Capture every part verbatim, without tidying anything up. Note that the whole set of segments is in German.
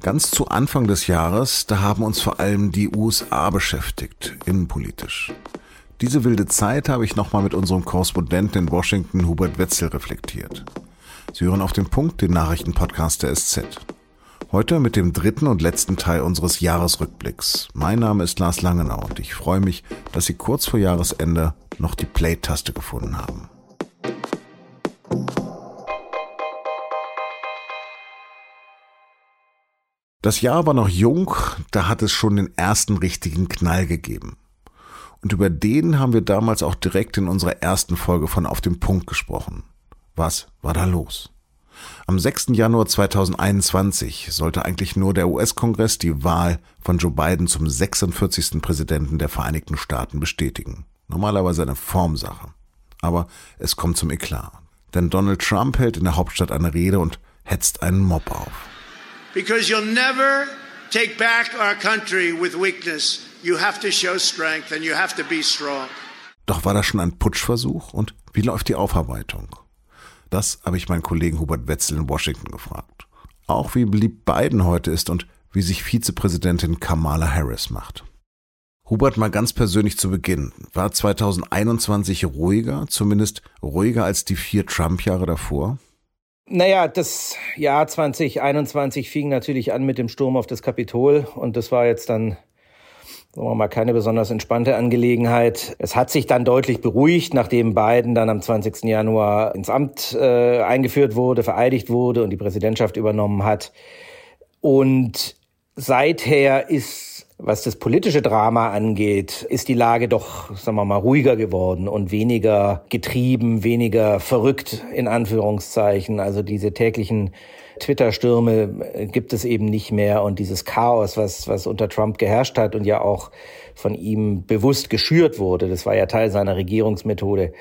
Ganz zu Anfang des Jahres, da haben uns vor allem die U S A beschäftigt, innenpolitisch. Diese wilde Zeit habe ich nochmal mit unserem Korrespondenten in Washington, Hubert Wetzel, reflektiert. Sie hören Auf den Punkt, den Nachrichtenpodcast der S Z. Heute mit dem dritten und letzten Teil unseres Jahresrückblicks. Mein Name ist Lars Langenau und ich freue mich, dass Sie kurz vor Jahresende noch die Play-Taste gefunden haben. Das Jahr war noch jung, da hat es schon den ersten richtigen Knall gegeben. Und über den haben wir damals auch direkt in unserer ersten Folge von Auf dem Punkt gesprochen. Was war da los? Am sechsten Januar zweitausendeinundzwanzig sollte eigentlich nur der U S-Kongress die Wahl von Joe Biden zum sechsundvierzigsten Präsidenten der Vereinigten Staaten bestätigen. Normalerweise eine Formsache. Aber es kommt zum Eklat. Denn Donald Trump hält in der Hauptstadt eine Rede und hetzt einen Mob auf. Because you'll never take back our country with weakness. You have to show strength and you have to be strong. Doch war das schon ein Putschversuch und wie läuft die Aufarbeitung? Das habe ich meinen Kollegen Hubert Wetzel in Washington gefragt. Auch wie beliebt Biden heute ist und wie sich Vizepräsidentin Kamala Harris macht. Hubert, mal ganz persönlich zu Beginn. War zweitausendeinundzwanzig ruhiger, zumindest ruhiger als die vier Trump-Jahre davor? Naja, das Jahr zweitausendeinundzwanzig fing natürlich an mit dem Sturm auf das Kapitol. Und das war jetzt dann, sagen wir mal, keine besonders entspannte Angelegenheit. Es hat sich dann deutlich beruhigt, nachdem Biden dann am zwanzigsten Januar ins Amt äh, eingeführt wurde, vereidigt wurde und die Präsidentschaft übernommen hat. Und seither ist, was das politische Drama angeht, ist die Lage doch, sagen wir mal, ruhiger geworden und weniger getrieben, weniger verrückt, in Anführungszeichen. Also diese täglichen Twitter-Stürme gibt es eben nicht mehr und dieses Chaos, was, was unter Trump geherrscht hat und ja auch von ihm bewusst geschürt wurde, das war ja Teil seiner Regierungsmethode,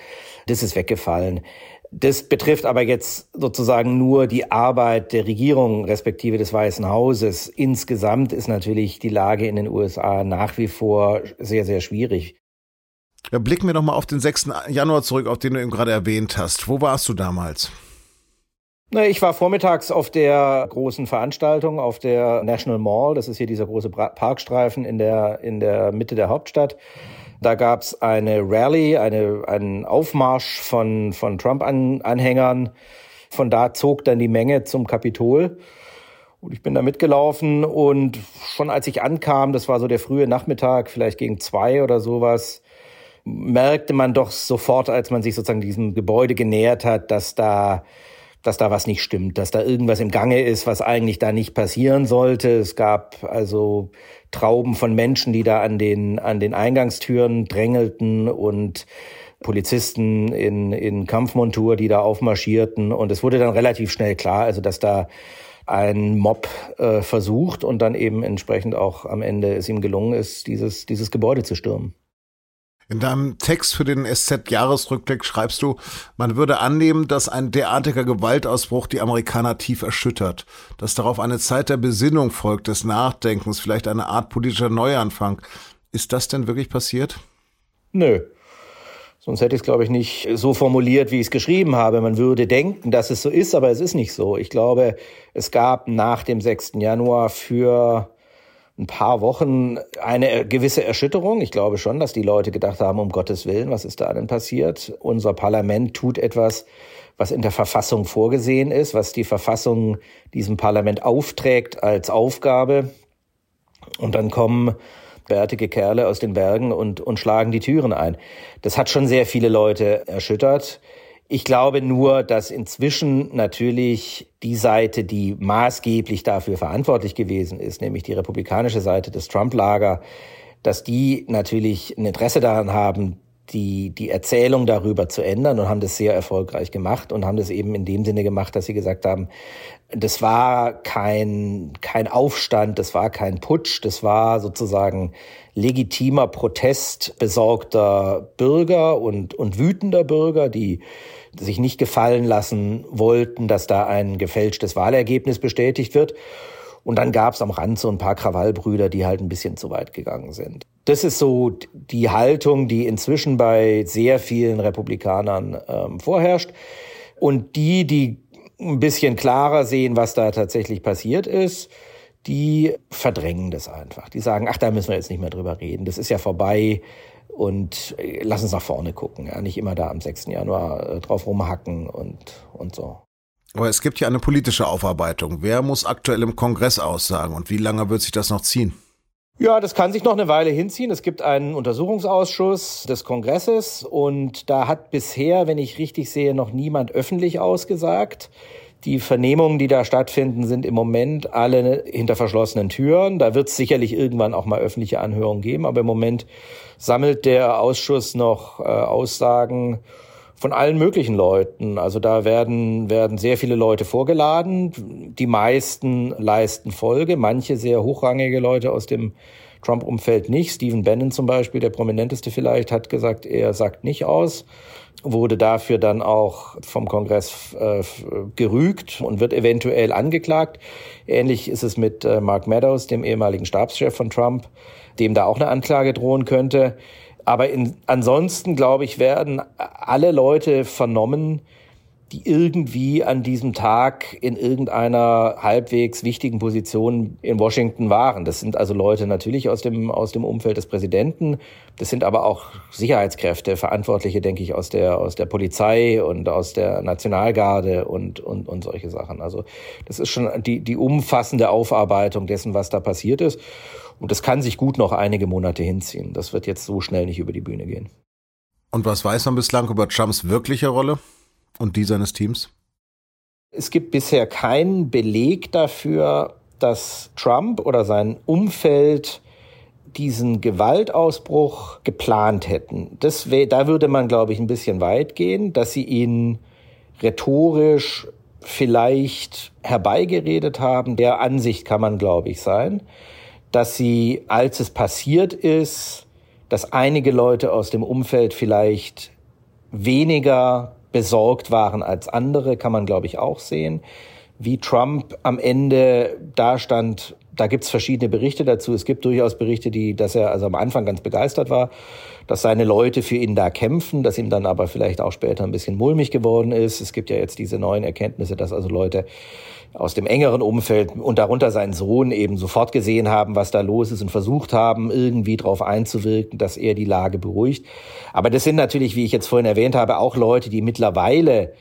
das ist weggefallen. Das betrifft aber jetzt sozusagen nur die Arbeit der Regierung respektive des Weißen Hauses. Insgesamt ist natürlich die Lage in den U S A nach wie vor sehr, sehr schwierig. Ja, blicken wir doch mal auf den sechsten Januar zurück, auf den du eben gerade erwähnt hast. Wo warst du damals? Na, ich war vormittags auf der großen Veranstaltung, auf der National Mall. Das ist hier dieser große Parkstreifen in der, in der Mitte der Hauptstadt. Da gab's eine Rallye, eine, einen Aufmarsch von, von Trump-Anhängern. Von da zog dann die Menge zum Kapitol. Und ich bin da mitgelaufen und schon als ich ankam, das war so der frühe Nachmittag, vielleicht gegen zwei oder sowas, merkte man doch sofort, als man sich sozusagen diesem Gebäude genähert hat, dass da dass da was nicht stimmt, dass da irgendwas im Gange ist, was eigentlich da nicht passieren sollte. Es gab also Trauben von Menschen, die da an den, an den Eingangstüren drängelten und Polizisten in, in Kampfmontur, die da aufmarschierten. Und es wurde dann relativ schnell klar, also dass da ein Mob äh, versucht und dann eben entsprechend auch am Ende es ihm gelungen ist, dieses, dieses Gebäude zu stürmen. In deinem Text für den S Z-Jahresrückblick schreibst du, man würde annehmen, dass ein derartiger Gewaltausbruch die Amerikaner tief erschüttert, dass darauf eine Zeit der Besinnung folgt, des Nachdenkens, vielleicht eine Art politischer Neuanfang. Ist das denn wirklich passiert? Nö. Sonst hätte ich es, glaube ich, nicht so formuliert, wie ich es geschrieben habe. Man würde denken, dass es so ist, aber es ist nicht so. Ich glaube, es gab nach dem sechsten Januar für ein paar Wochen eine gewisse Erschütterung. Ich glaube schon, dass die Leute gedacht haben, um Gottes Willen, was ist da denn passiert? Unser Parlament tut etwas, was in der Verfassung vorgesehen ist, was die Verfassung diesem Parlament aufträgt als Aufgabe. Und dann kommen bärtige Kerle aus den Bergen und, und schlagen die Türen ein. Das hat schon sehr viele Leute erschüttert. Ich glaube nur, dass inzwischen natürlich die Seite, die maßgeblich dafür verantwortlich gewesen ist, nämlich die republikanische Seite des Trump-Lager, dass die natürlich ein Interesse daran haben, die, die Erzählung darüber zu ändern und haben das sehr erfolgreich gemacht und haben das eben in dem Sinne gemacht, dass sie gesagt haben, das war kein, kein Aufstand, das war kein Putsch, das war sozusagen legitimer Protest besorgter Bürger und, und wütender Bürger, die sich nicht gefallen lassen wollten, dass da ein gefälschtes Wahlergebnis bestätigt wird. Und dann gab es am Rand so ein paar Krawallbrüder, die halt ein bisschen zu weit gegangen sind. Das ist so die Haltung, die inzwischen bei sehr vielen Republikanern ähm, vorherrscht. Und die, die ein bisschen klarer sehen, was da tatsächlich passiert ist, die verdrängen das einfach. Die sagen, ach, da müssen wir jetzt nicht mehr drüber reden, das ist ja vorbei und lass uns nach vorne gucken. Ja? Nicht immer da am sechsten Januar drauf rumhacken und, und so. Aber es gibt ja eine politische Aufarbeitung. Wer muss aktuell im Kongress aussagen und wie lange wird sich das noch ziehen? Ja, das kann sich noch eine Weile hinziehen. Es gibt einen Untersuchungsausschuss des Kongresses und da hat bisher, wenn ich richtig sehe, noch niemand öffentlich ausgesagt. Die Vernehmungen, die da stattfinden, sind im Moment alle hinter verschlossenen Türen. Da wird es sicherlich irgendwann auch mal öffentliche Anhörungen geben, aber im Moment sammelt der Ausschuss noch äh, Aussagen von allen möglichen Leuten. Also da werden, werden sehr viele Leute vorgeladen. Die meisten leisten Folge, manche sehr hochrangige Leute aus dem Trump-Umfeld nicht. Stephen Bannon zum Beispiel, der prominenteste vielleicht, hat gesagt, er sagt nicht aus, wurde dafür dann auch vom Kongress äh, gerügt und wird eventuell angeklagt. Ähnlich ist es mit äh, Mark Meadows, dem ehemaligen Stabschef von Trump, dem da auch eine Anklage drohen könnte. Aber in, ansonsten, glaube ich, werden alle Leute vernommen, die irgendwie an diesem Tag in irgendeiner halbwegs wichtigen Position in Washington waren. Das sind also Leute natürlich aus dem, aus dem Umfeld des Präsidenten. Das sind aber auch Sicherheitskräfte, Verantwortliche, denke ich, aus der, aus der Polizei und aus der Nationalgarde und, und, und solche Sachen. Also das ist schon die, die umfassende Aufarbeitung dessen, was da passiert ist. Und das kann sich gut noch einige Monate hinziehen. Das wird jetzt so schnell nicht über die Bühne gehen. Und was weiß man bislang über Trumps wirkliche Rolle und die seines Teams? Es gibt bisher keinen Beleg dafür, dass Trump oder sein Umfeld diesen Gewaltausbruch geplant hätten. Das wär, da würde man, glaube ich, ein bisschen weit gehen, dass sie ihn rhetorisch vielleicht herbeigeredet haben. Der Ansicht kann man, glaube ich, sein, dass sie, als es passiert ist, dass einige Leute aus dem Umfeld vielleicht weniger besorgt waren als andere, kann man, glaube ich, auch sehen. Wie Trump am Ende dastand, da gibt's verschiedene Berichte dazu. Es gibt durchaus Berichte, die, dass er also am Anfang ganz begeistert war, dass seine Leute für ihn da kämpfen, dass ihm dann aber vielleicht auch später ein bisschen mulmig geworden ist. Es gibt ja jetzt diese neuen Erkenntnisse, dass also Leute aus dem engeren Umfeld und darunter seinen Sohn eben sofort gesehen haben, was da los ist und versucht haben, irgendwie darauf einzuwirken, dass er die Lage beruhigt. Aber das sind natürlich, wie ich jetzt vorhin erwähnt habe, auch Leute, die mittlerweile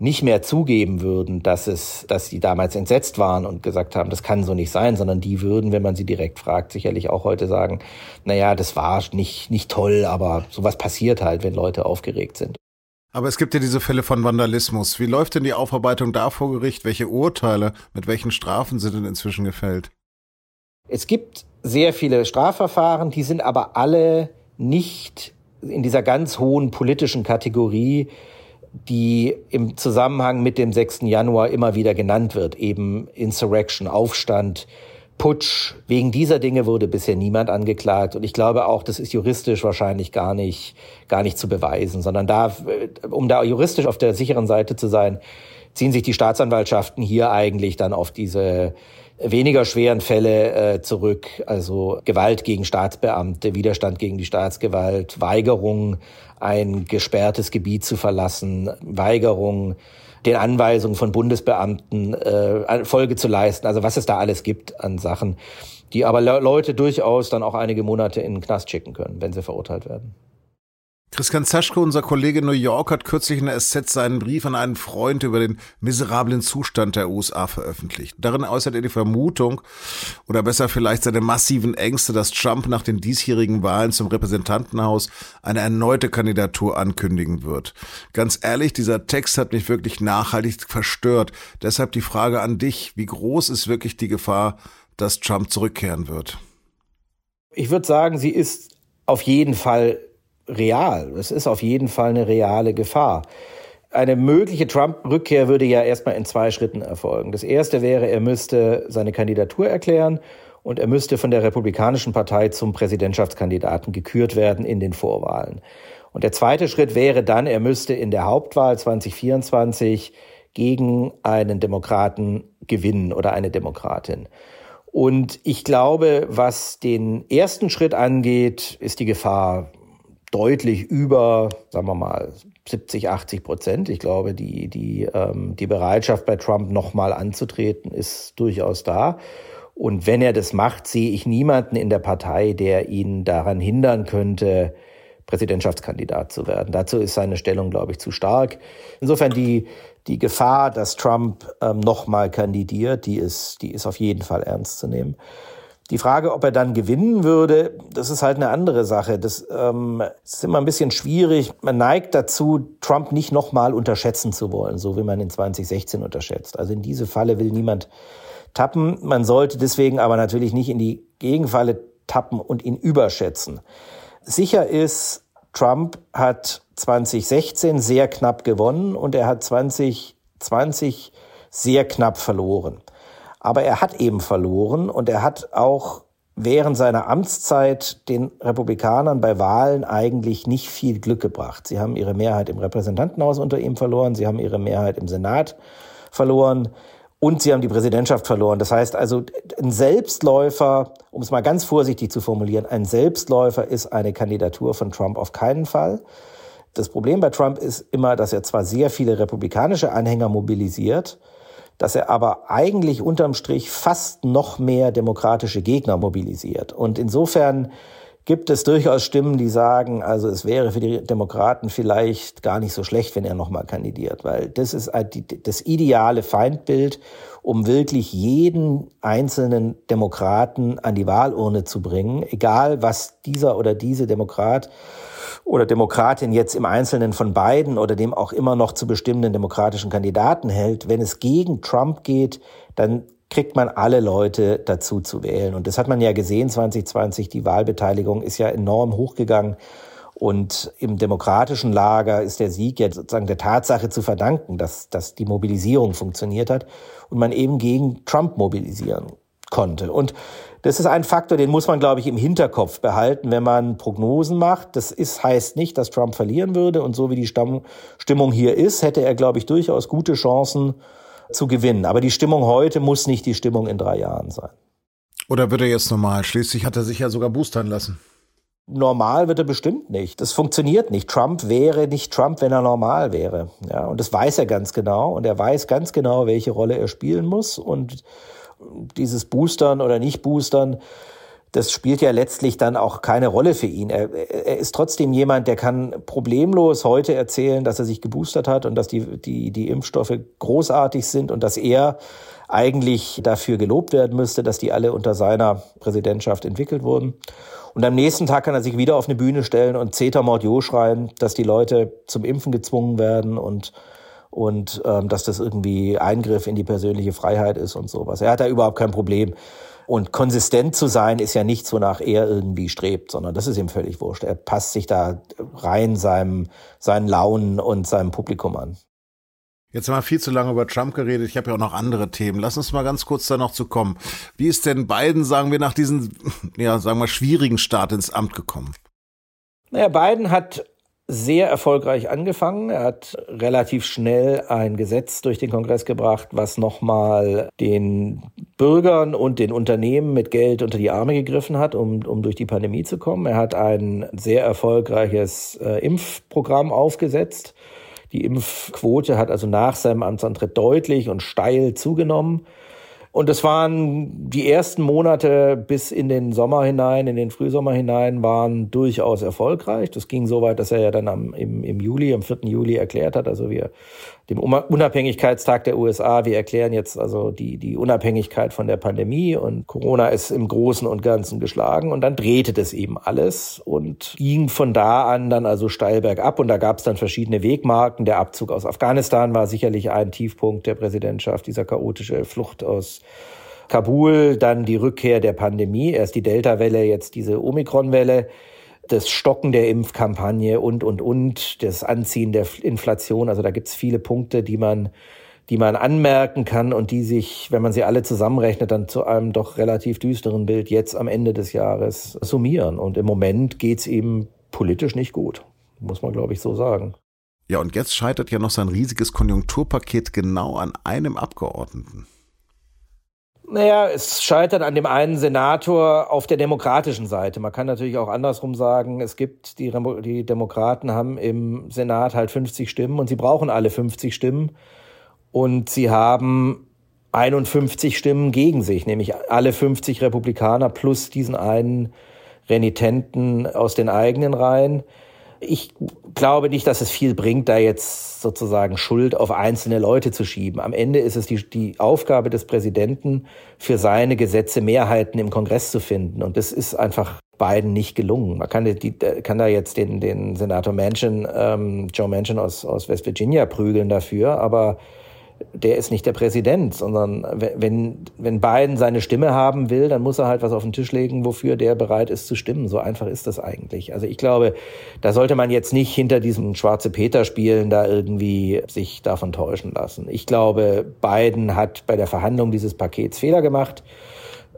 nicht mehr zugeben würden, dass es, dass die damals entsetzt waren und gesagt haben, das kann so nicht sein, sondern die würden, wenn man sie direkt fragt, sicherlich auch heute sagen, naja, das war nicht, nicht toll, aber sowas passiert halt, wenn Leute aufgeregt sind. Aber es gibt ja diese Fälle von Vandalismus. Wie läuft denn die Aufarbeitung da vor Gericht? Welche Urteile, mit welchen Strafen sind denn inzwischen gefällt? Es gibt sehr viele Strafverfahren, die sind aber alle nicht in dieser ganz hohen politischen Kategorie, die im Zusammenhang mit dem sechsten Januar immer wieder genannt wird, eben Insurrection, Aufstand, Putsch. Wegen dieser Dinge wurde bisher niemand angeklagt. Und ich glaube auch, das ist juristisch wahrscheinlich gar nicht, gar nicht zu beweisen, sondern da, um da juristisch auf der sicheren Seite zu sein, ziehen sich die Staatsanwaltschaften hier eigentlich dann auf diese weniger schweren Fälle äh, zurück. Also Gewalt gegen Staatsbeamte, Widerstand gegen die Staatsgewalt, Weigerung, ein gesperrtes Gebiet zu verlassen, Weigerung, den Anweisungen von Bundesbeamten äh, Folge zu leisten. Also was es da alles gibt an Sachen, die aber le- Leute durchaus dann auch einige Monate in den Knast schicken können, wenn sie verurteilt werden. Christian Zaschke, unser Kollege in New York, hat kürzlich in der S Z seinen Brief an einen Freund über den miserablen Zustand der U S A veröffentlicht. Darin äußert er die Vermutung, oder besser vielleicht seine massiven Ängste, dass Trump nach den diesjährigen Wahlen zum Repräsentantenhaus eine erneute Kandidatur ankündigen wird. Ganz ehrlich, dieser Text hat mich wirklich nachhaltig verstört. Deshalb die Frage an dich, wie groß ist wirklich die Gefahr, dass Trump zurückkehren wird? Ich würde sagen, sie ist auf jeden Fall real. Es ist auf jeden Fall eine reale Gefahr. Eine mögliche Trump-Rückkehr würde ja erstmal in zwei Schritten erfolgen. Das erste wäre, er müsste seine Kandidatur erklären und er müsste von der Republikanischen Partei zum Präsidentschaftskandidaten gekürt werden in den Vorwahlen. Und der zweite Schritt wäre dann, er müsste in der Hauptwahl zwanzig vierundzwanzig gegen einen Demokraten gewinnen oder eine Demokratin. Und ich glaube, was den ersten Schritt angeht, ist die Gefahr deutlich über, sagen wir mal, siebzig, achtzig Prozent. Ich glaube, die, die, ähm, die Bereitschaft bei Trump nochmal anzutreten ist durchaus da. Und wenn er das macht, sehe ich niemanden in der Partei, der ihn daran hindern könnte, Präsidentschaftskandidat zu werden. Dazu ist seine Stellung, glaube ich, zu stark. Insofern die, die Gefahr, dass Trump ähm, nochmal kandidiert, die ist, die ist auf jeden Fall ernst zu nehmen. Die Frage, ob er dann gewinnen würde, das ist halt eine andere Sache. Das ähm, ist immer ein bisschen schwierig. Man neigt dazu, Trump nicht nochmal unterschätzen zu wollen, so wie man ihn zwanzig sechzehn unterschätzt. Also in diese Falle will niemand tappen. Man sollte deswegen aber natürlich nicht in die Gegenfalle tappen und ihn überschätzen. Sicher ist, Trump hat zwanzig sechzehn sehr knapp gewonnen und er hat zwanzig zwanzig sehr knapp verloren. Aber er hat eben verloren und er hat auch während seiner Amtszeit den Republikanern bei Wahlen eigentlich nicht viel Glück gebracht. Sie haben ihre Mehrheit im Repräsentantenhaus unter ihm verloren, sie haben ihre Mehrheit im Senat verloren und sie haben die Präsidentschaft verloren. Das heißt also, ein Selbstläufer, um es mal ganz vorsichtig zu formulieren, ein Selbstläufer ist eine Kandidatur von Trump auf keinen Fall. Das Problem bei Trump ist immer, dass er zwar sehr viele republikanische Anhänger mobilisiert, dass er aber eigentlich unterm Strich fast noch mehr demokratische Gegner mobilisiert. Und insofern gibt es durchaus Stimmen, die sagen, also es wäre für die Demokraten vielleicht gar nicht so schlecht, wenn er nochmal kandidiert, weil das ist das ideale Feindbild, um wirklich jeden einzelnen Demokraten an die Wahlurne zu bringen, egal was dieser oder diese Demokrat oder Demokratin jetzt im Einzelnen von Biden oder dem auch immer noch zu bestimmenden demokratischen Kandidaten hält. Wenn es gegen Trump geht, dann kriegt man alle Leute dazu zu wählen. Und das hat man ja gesehen zwanzig zwanzig. Die Wahlbeteiligung ist ja enorm hochgegangen. Und im demokratischen Lager ist der Sieg ja sozusagen der Tatsache zu verdanken, dass, dass die Mobilisierung funktioniert hat und man eben gegen Trump mobilisieren konnte. Und das ist ein Faktor, den muss man, glaube ich, im Hinterkopf behalten, wenn man Prognosen macht. Das ist, heißt nicht, dass Trump verlieren würde. Und so wie die Stamm- Stimmung hier ist, hätte er, glaube ich, durchaus gute Chancen zu gewinnen. Aber die Stimmung heute muss nicht die Stimmung in drei Jahren sein. Oder wird er jetzt normal? Schließlich hat er sich ja sogar boostern lassen. Normal wird er bestimmt nicht. Das funktioniert nicht. Trump wäre nicht Trump, wenn er normal wäre. Ja, und das weiß er ganz genau. Und er weiß ganz genau, welche Rolle er spielen muss. Und dieses Boostern oder Nicht-Boostern, das spielt ja letztlich dann auch keine Rolle für ihn. Er, er ist trotzdem jemand, der kann problemlos heute erzählen, dass er sich geboostert hat und dass die, die, die Impfstoffe großartig sind und dass er eigentlich dafür gelobt werden müsste, dass die alle unter seiner Präsidentschaft entwickelt wurden. Und am nächsten Tag kann er sich wieder auf eine Bühne stellen und Zeter Mordio schreien, dass die Leute zum Impfen gezwungen werden und und ähm, dass das irgendwie Eingriff in die persönliche Freiheit ist und sowas. Er hat da überhaupt kein Problem. Und konsistent zu sein ist ja nichts, wonach er irgendwie strebt, sondern das ist ihm völlig wurscht. Er passt sich da rein seinem, seinen Launen und seinem Publikum an. Jetzt haben wir viel zu lange über Trump geredet. Ich habe ja auch noch andere Themen. Lass uns mal ganz kurz da noch zu kommen. Wie ist denn Biden, sagen wir, nach diesem, ja, sagen wir, schwierigen Start ins Amt gekommen? Naja, Biden hat sehr erfolgreich angefangen. Er hat relativ schnell ein Gesetz durch den Kongress gebracht, was nochmal den Bürgern und den Unternehmen mit Geld unter die Arme gegriffen hat, um, um durch die Pandemie zu kommen. Er hat ein sehr erfolgreiches äh, Impfprogramm aufgesetzt. Die Impfquote hat also nach seinem Amtsantritt deutlich und steil zugenommen. Und das waren die ersten Monate bis in den Sommer hinein, in den Frühsommer hinein, waren durchaus erfolgreich. Das ging so weit, dass er ja dann am, im, im Juli, am vierten Juli erklärt hat, also wir, dem Unabhängigkeitstag der U S A, wir erklären jetzt also die, die Unabhängigkeit von der Pandemie und Corona ist im Großen und Ganzen geschlagen. Und dann drehte das eben alles und ging von da an dann also steil bergab. Und da gab es dann verschiedene Wegmarken. Der Abzug aus Afghanistan war sicherlich ein Tiefpunkt der Präsidentschaft, dieser chaotische Flucht aus Kabul, dann die Rückkehr der Pandemie, erst die Delta-Welle, jetzt diese Omikron-Welle, das Stocken der Impfkampagne und, und, und, das Anziehen der Inflation. Also da gibt es viele Punkte, die man, die man anmerken kann und die sich, wenn man sie alle zusammenrechnet, dann zu einem doch relativ düsteren Bild jetzt am Ende des Jahres summieren. Und im Moment geht es eben politisch nicht gut, muss man, glaube ich, so sagen. Ja, und jetzt scheitert ja noch sein riesiges Konjunkturpaket genau an einem Abgeordneten. Naja, es scheitert an dem einen Senator auf der demokratischen Seite. Man kann natürlich auch andersrum sagen, es gibt, die, die Demokraten haben im Senat halt fünfzig Stimmen und sie brauchen alle fünfzig Stimmen. Und sie haben einundfünfzig Stimmen gegen sich, nämlich alle fünfzig Republikaner plus diesen einen Renitenten aus den eigenen Reihen. Ich glaube nicht, dass es viel bringt, da jetzt sozusagen Schuld auf einzelne Leute zu schieben. Am Ende ist es die, die Aufgabe des Präsidenten, für seine Gesetze Mehrheiten im Kongress zu finden. Und das ist einfach Biden nicht gelungen. Man kann, die, kann da jetzt den, den Senator Manchin, ähm, Joe Manchin aus, aus West Virginia prügeln dafür, aber der ist nicht der Präsident, sondern wenn, wenn Biden seine Stimme haben will, dann muss er halt was auf den Tisch legen, wofür der bereit ist zu stimmen. So einfach ist das eigentlich. Also ich glaube, da sollte man jetzt nicht hinter diesem Schwarze-Peter-Spielen da irgendwie sich davon täuschen lassen. Ich glaube, Biden hat bei der Verhandlung dieses Pakets Fehler gemacht,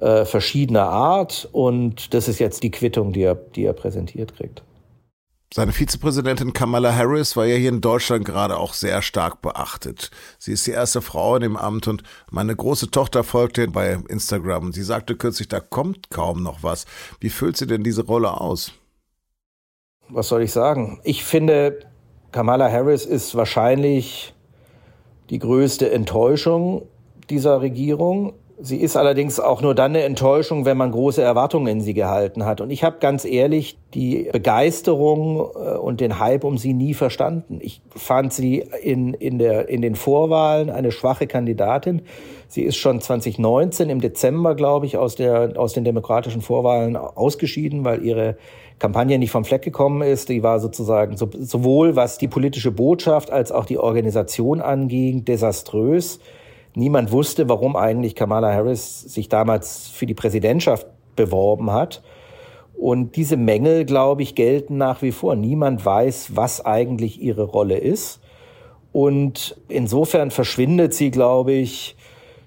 äh, verschiedener Art. Und das ist jetzt die Quittung, die er, die er präsentiert kriegt. Seine Vizepräsidentin Kamala Harris war ja hier in Deutschland gerade auch sehr stark beachtet. Sie ist die erste Frau in dem Amt und meine große Tochter folgt ihr bei Instagram. Und sie sagte kürzlich, da kommt kaum noch was. Wie füllt sie denn diese Rolle aus? Was soll ich sagen? Ich finde, Kamala Harris ist wahrscheinlich die größte Enttäuschung dieser Regierung. Sie ist allerdings auch nur dann eine Enttäuschung, wenn man große Erwartungen in sie gehalten hat. Und ich habe ganz ehrlich die Begeisterung und den Hype um sie nie verstanden. Ich fand sie in, in, der, in den Vorwahlen eine schwache Kandidatin. Sie ist schon zwanzig neunzehn im Dezember, glaube ich, aus, der, aus den demokratischen Vorwahlen ausgeschieden, weil ihre Kampagne nicht vom Fleck gekommen ist. Die war sozusagen so, sowohl was die politische Botschaft als auch die Organisation anging, desaströs. Niemand wusste, warum eigentlich Kamala Harris sich damals für die Präsidentschaft beworben hat. Und diese Mängel, glaube ich, gelten nach wie vor. Niemand weiß, was eigentlich ihre Rolle ist. Und insofern verschwindet sie, glaube ich,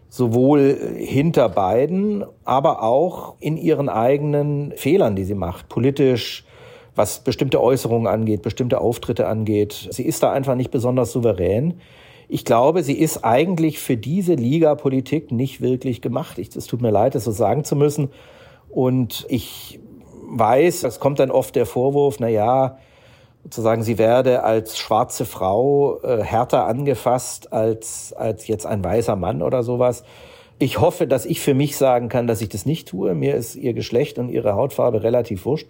sowohl hinter Biden, aber auch in ihren eigenen Fehlern, die sie macht, politisch, was bestimmte Äußerungen angeht, bestimmte Auftritte angeht. Sie ist da einfach nicht besonders souverän. Ich glaube, sie ist eigentlich für diese Liga-Politik nicht wirklich gemacht. Es tut mir leid, das so sagen zu müssen. Und ich weiß, es kommt dann oft der Vorwurf, na ja, sozusagen, sie werde als schwarze Frau äh, härter angefasst als, als jetzt ein weißer Mann oder sowas. Ich hoffe, dass ich für mich sagen kann, dass ich das nicht tue. Mir ist ihr Geschlecht und ihre Hautfarbe relativ wurscht.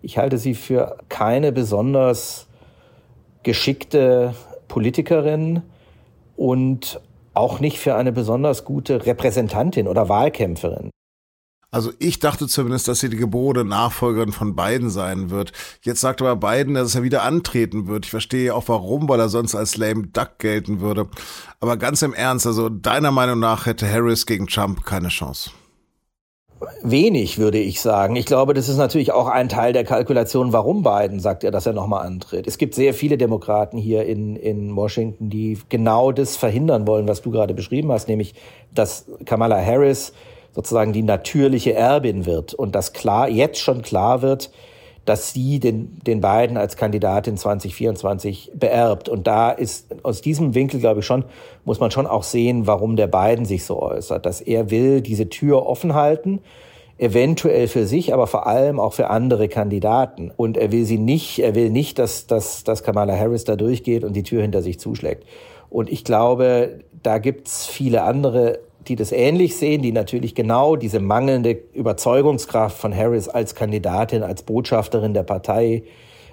Ich halte sie für keine besonders geschickte Politikerin. Und auch nicht für eine besonders gute Repräsentantin oder Wahlkämpferin. Also ich dachte zumindest, dass sie die geborene Nachfolgerin von Biden sein wird. Jetzt sagt aber Biden, dass er wieder antreten wird. Ich verstehe auch warum, weil er sonst als lame duck gelten würde. Aber ganz im Ernst, also deiner Meinung nach hätte Harris gegen Trump keine Chance? Wenig, würde ich sagen. Ich glaube, das ist natürlich auch ein Teil der Kalkulation, warum Biden sagt er, dass er nochmal antritt. Es gibt sehr viele Demokraten hier in, in Washington, die genau das verhindern wollen, was du gerade beschrieben hast, nämlich, dass Kamala Harris sozusagen die natürliche Erbin wird und dass klar, jetzt schon klar wird, dass sie den, den Biden als Kandidatin zwanzig vierundzwanzig beerbt. Und da ist aus diesem Winkel, glaube ich schon, muss man schon auch sehen, warum der Biden sich so äußert. Dass er will diese Tür offen halten, eventuell für sich, aber vor allem auch für andere Kandidaten. Und er will sie nicht, er will nicht, dass, dass, dass Kamala Harris da durchgeht und die Tür hinter sich zuschlägt. Und ich glaube, da gibt's viele andere, die das ähnlich sehen, die natürlich genau diese mangelnde Überzeugungskraft von Harris als Kandidatin, als Botschafterin der Partei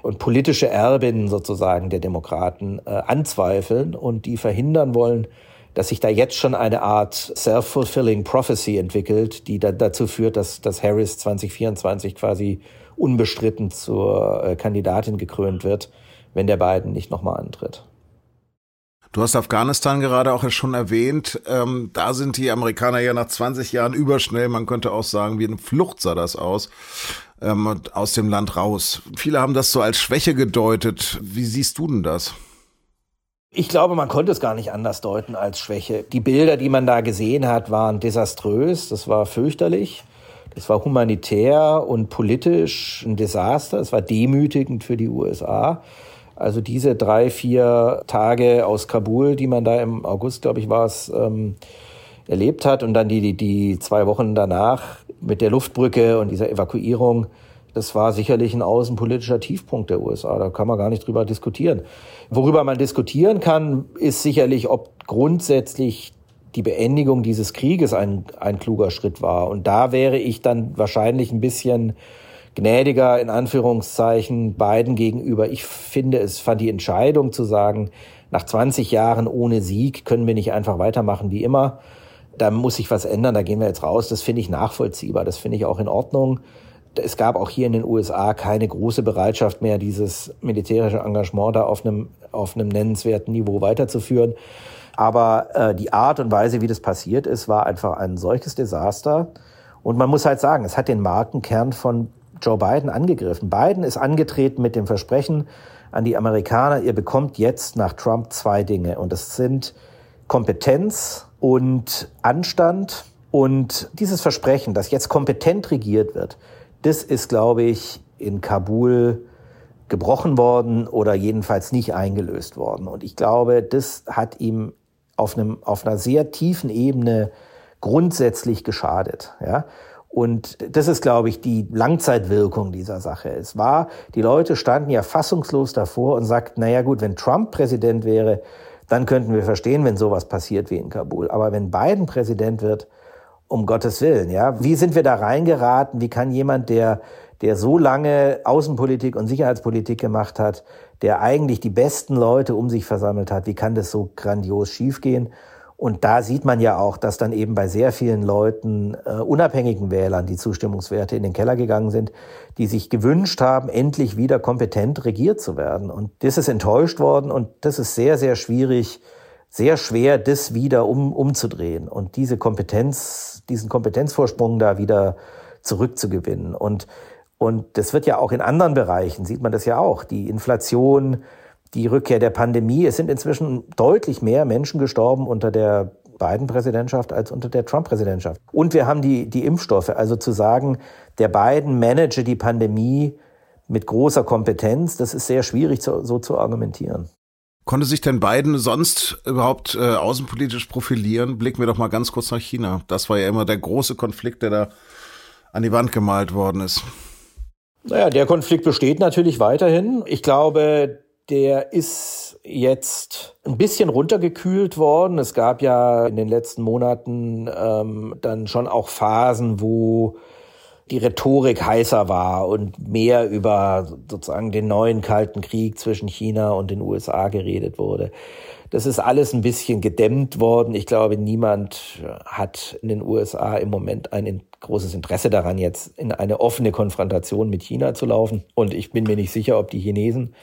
und politische Erbin sozusagen der Demokraten äh, anzweifeln und die verhindern wollen, dass sich da jetzt schon eine Art self-fulfilling prophecy entwickelt, die da, dazu führt, dass, dass Harris zwanzig vierundzwanzig quasi unbestritten zur äh, Kandidatin gekrönt wird, wenn der Biden nicht nochmal antritt. Du hast Afghanistan gerade auch schon erwähnt. Ähm, da sind die Amerikaner ja nach zwanzig Jahren überschnell, man könnte auch sagen, wie eine Flucht sah das aus, ähm, aus dem Land raus. Viele haben das so als Schwäche gedeutet. Wie siehst du denn das? Ich glaube, man konnte es gar nicht anders deuten als Schwäche. Die Bilder, die man da gesehen hat, waren desaströs. Das war fürchterlich. Das war humanitär und politisch ein Desaster. Es war demütigend für die U S A. Also diese drei, vier Tage aus Kabul, die man da im August, glaube ich, war es, ähm, erlebt hat und dann die, die, die zwei Wochen danach mit der Luftbrücke und dieser Evakuierung, das war sicherlich ein außenpolitischer Tiefpunkt der U S A. Da kann man gar nicht drüber diskutieren. Worüber man diskutieren kann, ist sicherlich, ob grundsätzlich die Beendigung dieses Krieges ein, ein kluger Schritt war. Und da wäre ich dann wahrscheinlich ein bisschen gnädiger, in Anführungszeichen, Biden gegenüber. Ich finde, es fand die Entscheidung zu sagen, nach zwanzig Jahren ohne Sieg können wir nicht einfach weitermachen wie immer. Da muss sich was ändern, da gehen wir jetzt raus. Das finde ich nachvollziehbar, das finde ich auch in Ordnung. Es gab auch hier in den U S A keine große Bereitschaft mehr, dieses militärische Engagement da auf einem, auf einem nennenswerten Niveau weiterzuführen. Aber äh, die Art und Weise, wie das passiert ist, war einfach ein solches Desaster. Und man muss halt sagen, es hat den Markenkern von Joe Biden angegriffen. Biden ist angetreten mit dem Versprechen an die Amerikaner, ihr bekommt jetzt nach Trump zwei Dinge. Und das sind Kompetenz und Anstand. Und dieses Versprechen, dass jetzt kompetent regiert wird, das ist, glaube ich, in Kabul gebrochen worden oder jedenfalls nicht eingelöst worden. Und ich glaube, das hat ihm auf einem, auf einer sehr tiefen Ebene grundsätzlich geschadet, ja. Und das ist, glaube ich, die Langzeitwirkung dieser Sache. Es war, die Leute standen ja fassungslos davor und sagten, naja gut, wenn Trump Präsident wäre, dann könnten wir verstehen, wenn sowas passiert wie in Kabul. Aber wenn Biden Präsident wird, um Gottes Willen, ja, wie sind wir da reingeraten? Wie kann jemand, der, der so lange Außenpolitik und Sicherheitspolitik gemacht hat, der eigentlich die besten Leute um sich versammelt hat, wie kann das so grandios schiefgehen? Und da sieht man ja auch, dass dann eben bei sehr vielen Leuten, äh, unabhängigen Wählern, die Zustimmungswerte in den Keller gegangen sind, die sich gewünscht haben, endlich wieder kompetent regiert zu werden. Und das ist enttäuscht worden und das ist sehr, sehr schwierig, sehr schwer, das wieder um, umzudrehen und diese Kompetenz, diesen Kompetenzvorsprung da wieder zurückzugewinnen. Und, und das wird ja auch in anderen Bereichen, sieht man das ja auch, die Inflation, die Rückkehr der Pandemie. Es sind inzwischen deutlich mehr Menschen gestorben unter der Biden-Präsidentschaft als unter der Trump-Präsidentschaft. Und wir haben die, die Impfstoffe. Also zu sagen, der Biden manage die Pandemie mit großer Kompetenz, das ist sehr schwierig zu, so zu argumentieren. Konnte sich denn Biden sonst überhaupt äh, außenpolitisch profilieren? Blicken wir doch mal ganz kurz nach China. Das war ja immer der große Konflikt, der da an die Wand gemalt worden ist. Naja, der Konflikt besteht natürlich weiterhin. Ich glaube, der ist jetzt ein bisschen runtergekühlt worden. Es gab ja in den letzten Monaten ähm, dann schon auch Phasen, wo die Rhetorik heißer war und mehr über sozusagen den neuen Kalten Krieg zwischen China und den U S A geredet wurde. Das ist alles ein bisschen gedämmt worden. Ich glaube, niemand hat in den U S A im Moment ein großes Interesse daran, jetzt in eine offene Konfrontation mit China zu laufen. Und ich bin mir nicht sicher, ob die Chinesen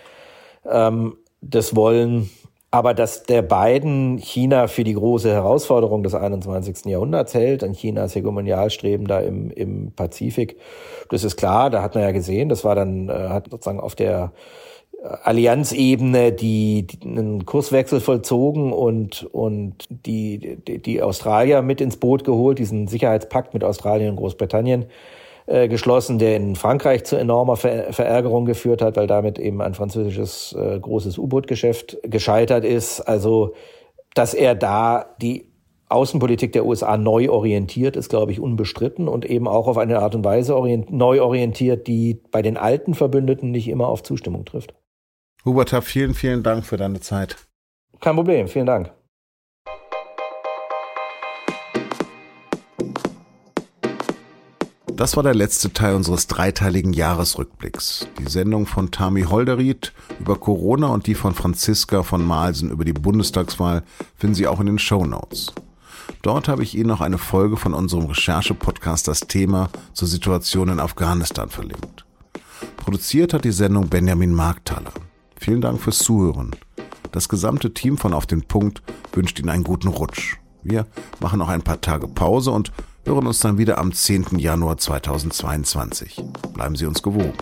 das wollen, aber dass der Biden China für die große Herausforderung des einundzwanzigsten Jahrhunderts hält, an Chinas Hegemonialstreben da im, im Pazifik, das ist klar, da hat man ja gesehen, das war dann, hat sozusagen auf der Allianzebene die, die einen Kurswechsel vollzogen und, und die, die, die Australier mit ins Boot geholt, diesen Sicherheitspakt mit Australien und Großbritannien geschlossen, der in Frankreich zu enormer Ver- Verärgerung geführt hat, weil damit eben ein französisches äh, großes U-Boot-Geschäft gescheitert ist. Also, dass er da die Außenpolitik der U S A neu orientiert, ist, glaube ich, unbestritten und eben auch auf eine Art und Weise orient- neu orientiert, die bei den alten Verbündeten nicht immer auf Zustimmung trifft. Hubert, vielen, vielen Dank für deine Zeit. Kein Problem, vielen Dank. Das war der letzte Teil unseres dreiteiligen Jahresrückblicks. Die Sendung von Tami Holderried über Corona und die von Franziska von Malsen über die Bundestagswahl finden Sie auch in den Shownotes. Dort habe ich Ihnen noch eine Folge von unserem Recherche-Podcast Das Thema zur Situation in Afghanistan verlinkt. Produziert hat die Sendung Benjamin Markthaler. Vielen Dank fürs Zuhören. Das gesamte Team von Auf den Punkt wünscht Ihnen einen guten Rutsch. Wir machen noch ein paar Tage Pause und hören uns dann wieder am zehnten Januar zweitausendzweiundzwanzig. Bleiben Sie uns gewogen.